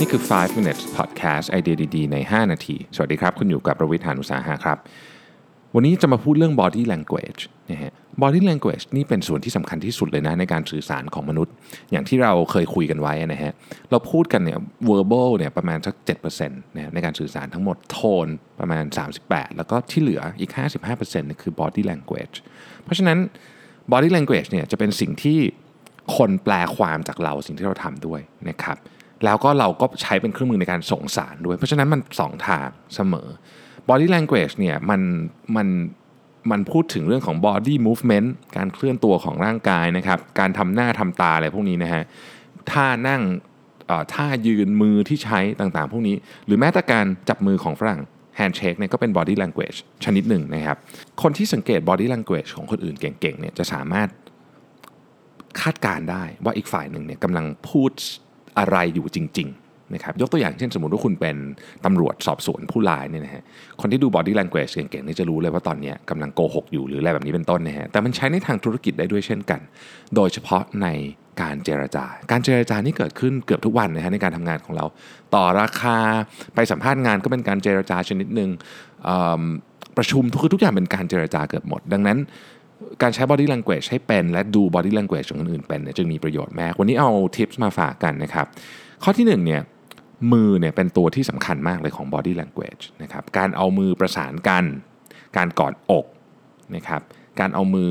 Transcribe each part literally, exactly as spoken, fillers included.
นี่คือไฟว์ minutes podcast ไอเดียดีๆในห้านาทีสวัสดีครับคุณอยู่กับประวิทย์ หาญอุตสาหะครับวันนี้จะมาพูดเรื่อง body language นะฮะ body language นี่เป็นส่วนที่สำคัญที่สุดเลยนะในการสื่อสารของมนุษย์อย่างที่เราเคยคุยกันไว้นะฮะเราพูดกันเนี่ย verbal เนี่ยประมาณสัก เจ็ดเปอร์เซ็นต์ นะในการสื่อสารทั้งหมด tone ประมาณ สามสิบแปดเปอร์เซ็นต์ แล้วก็ที่เหลืออีก ห้าสิบห้าเปอร์เซ็นต์ เนี่ยคือ body language เพราะฉะนั้น body language เนี่ยจะเป็นสิ่งที่คนแปลความจากเราสิ่งที่เราทำด้วยนะครับแล้วก็เราก็ใช้เป็นเครื่องมือในการส่งสารด้วยเพราะฉะนั้นมันสองทางเสมอ body language เนี่ยมันมันมันพูดถึงเรื่องของ body movement การเคลื่อนตัวของร่างกายนะครับการทำหน้าทำตาอะไรพวกนี้นะฮะท่านั่งท่ายืนมือที่ใช้ต่างๆพวกนี้หรือแม้แต่การจับมือของฝรั่ง handshake เนี่ยก็เป็น body language ชนิดหนึ่งนะครับคนที่สังเกต body language ของคนอื่นเก่งๆเนี่ยจะสามารถคาดการได้ว่าอีกฝ่ายหนึ่งเนี่ยกำลังพูดอะไรอยู่จริงๆนะครับยกตัวอย่างเช่นสมมุติว่าคุณเป็นตำรวจสอบสวนผู้ร้ายเนี่ยนะฮะคนที่ดู body language เก่งๆนี่จะรู้เลยว่าตอนนี้กำลังโกหกอยู่หรืออะไรแบบนี้เป็นต้นนะฮะแต่มันใช้ในทางธุรกิจได้ด้วยเช่นกันโดยเฉพาะในการเจรจาการเจรจานี่เกิดขึ้นเกือบทุกวันนะฮะในการทำงานของเราต่อราคาไปสัมภาษณ์งานก็เป็นการเจรจาชนิดนึงประชุมคือทุกอย่างเป็นการเจรจาเกือบหมดดังนั้นการใช้ body language ให้เป็นและดู body language ของคนอื่นเป็นเนี่ยจึงมีประโยชน์มากวันนี้เอา tips มาฝากกันนะครับข้อที่หนึ่งเนี่ยมือเนี่ยเป็นตัวที่สำคัญมากเลยของ body language นะครับการเอามือประสานกันการกอดอกนะครับการเอามือ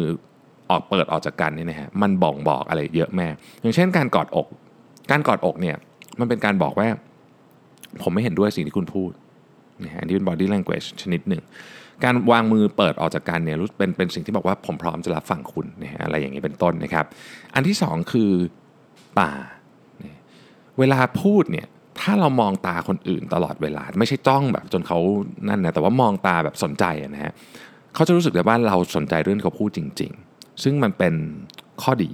ออกเปิดออกจากกันเนี่ยนะฮะมันบ่งบอกอะไรเยอะแม่อย่างเช่นการกอดอกการกอดอกเนี่ยมันเป็นการบอกว่าผมไม่เห็นด้วยสิ่งที่คุณพูดนะฮะอันนี้เป็น body language ชนิดหนึ่งการวางมือเปิดออกจากกันเนี่ยรู้เป็นเป็นสิ่งที่บอกว่าผมพร้อมจะรับฟังคุณนะฮะอะไรอย่างนี้เป็นต้นนะครับอันที่สองคือตาเวลาพูดเนี่ยถ้าเรามองตาคนอื่นตลอดเวลาไม่ใช่จ้องแบบจนเขานั่นนะแต่ว่ามองตาแบบสนใจนะฮะเขาจะรู้สึกได้ว่าเราสนใจเรื่องที่เขาพูดจริงๆซึ่งมันเป็นข้อดี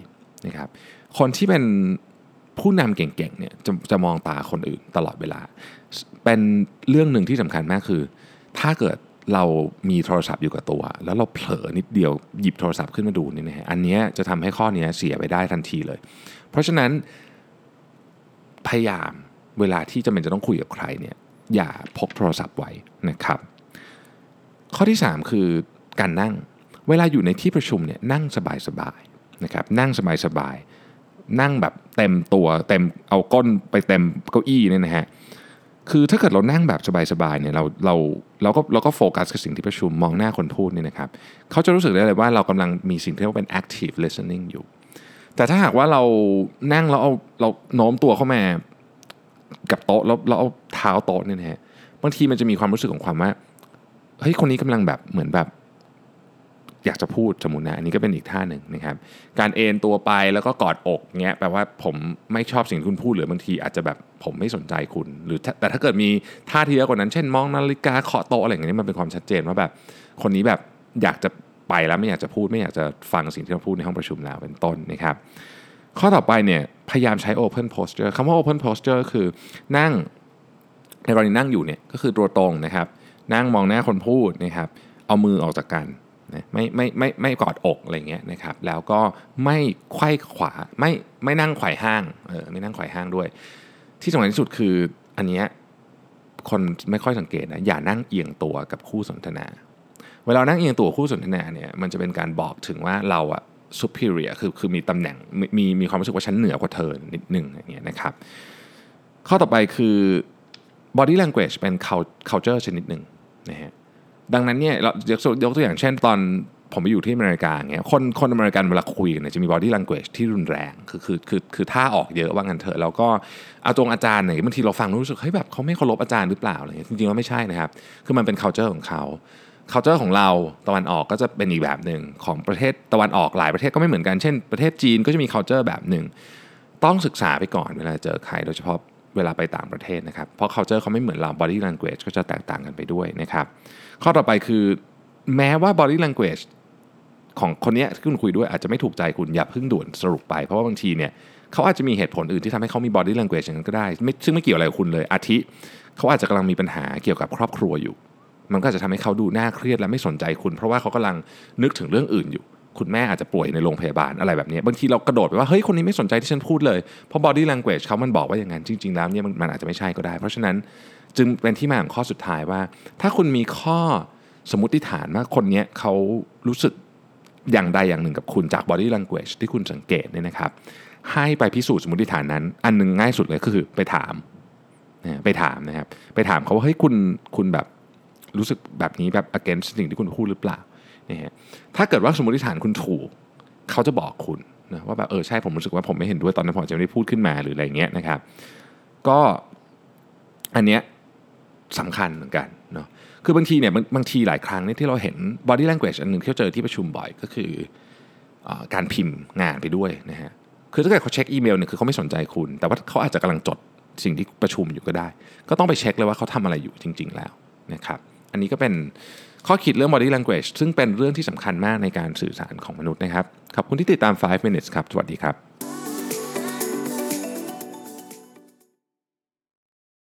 นะครับคนที่เป็นผู้นำเก่งๆเนี่ยจะจะมองตาคนอื่นตลอดเวลาเป็นเรื่องหนึ่งที่สำคัญมากคือถ้าเกิดเรามีโทรศัพท์อยู่กับตัวแล้วเราเผลอนิดเดียวหยิบโทรศัพท์ขึ้นมาดูนี่นะฮะอันนี้จะทำให้ข้อนี้เสียไปได้ทันทีเลยเพราะฉะนั้นพยายามเวลาที่จำเป็นจะต้องคุยกับใครเนี่ยอย่าพกโทรศัพท์ไว้นะครับข้อที่สามคือการนั่งเวลาอยู่ในที่ประชุมเนี่ยนั่งสบายๆนะครับนั่งสบายๆนั่งแบบเต็มตัวเต็มเอาก้นไปเต็มเก้าอี้เนี่ยนะฮะคือถ้าเกิดเรานั่งแบบสบายๆเนี่ยเราเราเราก็เราก็โฟกัสกับสิ่งที่ประชุมมองหน้าคนพูดนี่นะครับเขาจะรู้สึกได้เลยว่าเรากำลังมีสิ่งที่เรียกว่าเป็น active listening อยู่แต่ถ้าหากว่าเรานั่งแล้วเอาเราโน้มตัวเข้ามากับโต๊ะแล้วเราเอาเท้าโต๊ะเนี่ยนะฮะบางทีมันจะมีความรู้สึกของความว่าเฮ้ยคนนี้กำลังแบบเหมือนแบบอยากจะพูดสมมุตินะอันนี้ก็เป็นอีกท่าหนึ่งนะครับการเอนตัวไปแล้วก็กอดอกเงี้ยแปลว่าผมไม่ชอบสิ่งที่คุณพูดหรือบางทีอาจจะแบบผมไม่สนใจคุณหรือแต่ถ้าเกิดมีท่าทีเยอะกว่านั้นเช่นมองนาฬิกาเคาะโต๊ะอะไรอย่างนี้มันเป็นความชัดเจนว่าแบบคนนี้แบบอยากจะไปแล้วไม่อยากจะพูดไม่อยากจะฟังสิ่งที่เราพูดในห้องประชุมแล้วเป็นต้นนะครับข้อต่อไปเนี่ยพยายามใช้ open posture คำว่า open posture คือนั่งในกรณีนั่งอยู่เนี่ยก็คือตัวตรงนะครับนั่งมองหน้าคนพูดนะครับเอามือออกจากกันไม่ไม่ไม่ไม่กอดอกอะไรเงี้ยนะครับแล้วก็ไม่ไขว้ขวาไม่ไม่นั่งไขว่ห้างเออไม่นั่งไขว่ห้างด้วยที่สำคัญที่สุดคืออันเนี้ยคนไม่ค่อยสังเกตนะอย่านั่งเอียงตัวกับคู่สนทนาเวลานั่งเอียงตัวคู่สนทนาเนี่ยมันจะเป็นการบอกถึงว่าเราอะ superior คือคือมีตำแหน่งมีมีความรู้สึกว่าฉันเหนือกว่าเธอนิดนึงอย่างเงี้ยนะครับข้อต่อไปคือ body language เป็น culture ชนิดนึงนะฮะดังนั้นเนี่ยเรายกตัวอย่างเช่นตอนผมไปอยู่ที่อเมริกาอย่างเงี้ยคนคนอเมริกันเวลาคุยเนี่ยจะมี body language ที่รุนแรงคือคือคือคือท่าออกเยอะว่างั้นเถอะแล้วก็เอาตรงอาจารย์เนี่ยบางทีเราฟังรู้สึกเฮ้ยแบบเขาไม่เคารพอาจารย์หรือเปล่าอะไรเงี้ยจริงๆแล้วไม่ใช่นะครับคือมันเป็น culture ของเขา culture ของเราตะวันออกก็จะเป็นอีกแบบนึงของประเทศตะวันออกหลายประเทศก็ไม่เหมือนกันเช่นประเทศจีนก็จะมี culture แบบนึงต้องศึกษาไปก่อนเวลาเจอใครโดยเฉพาะเวลาไปต่างประเทศนะครับเพราะ culture เขาไม่เหมือนเรา body language ก็จะแตกต่างกันไปด้วยนะครับข้อต่อไปคือแม้ว่า body language ของคนนี้ที่คุณคุยด้วยอาจจะไม่ถูกใจคุณอย่าเพิ่งด่วนสรุปไปเพราะว่าบางทีเนี่ยเขาอาจจะมีเหตุผลอื่นที่ทำให้เขามี body language อย่างนั้นก็ได้ซึ่งไม่เกี่ยวอะไรกับคุณเลยอาทิเขาอาจจะกำลังมีปัญหาเกี่ยวกับครอบครัวอยู่มันก็จะทำให้เขาดูน่าเครียดและไม่สนใจคุณเพราะว่าเขากำลังนึกถึงเรื่องอื่นอยู่ คุณแม่อาจจะป่วยในโรงพยาบาลอะไรแบบนี้บางทีเรากระโดดไปว่าเฮ้ยคนนี้ไม่สนใจที่ฉันพูดเลยเพราะ body language เขามันบอกว่าอย่างนั้นจริงๆแล้วเนี่ยมันอาจจะไม่ใช่ก็ได้เพราะฉะนั้นจึงเป็นที่มาของข้อสุดท้ายว่าถ้าคุณมีข้อสมมติฐานว่าคนนี้เขารู้สึกอย่างใดอย่างหนึ่งกับคุณจาก body language ที่คุณสังเกตเนี่ยนะครับให้ไปพิสูจน์สมมติฐานนั้นอันนึงง่ายสุดเลยก็คือไปถามนะไปถามนะครับไปถามเขาว่าเฮ้ยคุณคุณแบบรู้สึกแบบนี้แบบ against สิ่งที่คุณพูดหรือเปล่านะฮะถ้าเกิดว่าสมมติฐานคุณถูกเขาจะบอกคุณนะว่าแบบเออใช่ผมรู้สึกว่าผมไม่เห็นด้วยตอนนั้นผมจะไม่ได้พูดขึ้นมาหรืออะไรเงี้ยนะครับก็อันเนี้ยสำคัญเหมือนกันเนาะคือบางทีเนี่ยบางทีหลายครั้งเนี่ยที่เราเห็น body language อันนึงที่เราเจอที่ประชุมบ่อยก็คือการพิมพ์งานไปด้วยนะฮะคือถ้าเกิดเขาเช็คอีเมลเนี่ยคือเขาไม่สนใจคุณแต่ว่าเขาอาจจะกำลังจดสิ่งที่ประชุมอยู่ก็ได้ก็ต้องไปเช็คเลยว่าเขาทำอะไรอยู่จริงๆแล้วนะครับอันนี้ก็เป็นข้อคิดเรื่อง body language ซึ่งเป็นเรื่องที่สำคัญมากในการสื่อสารของมนุษย์นะครับขอบคุณที่ติดตาม ไฟว์ minutes ครับสวัสดีครับ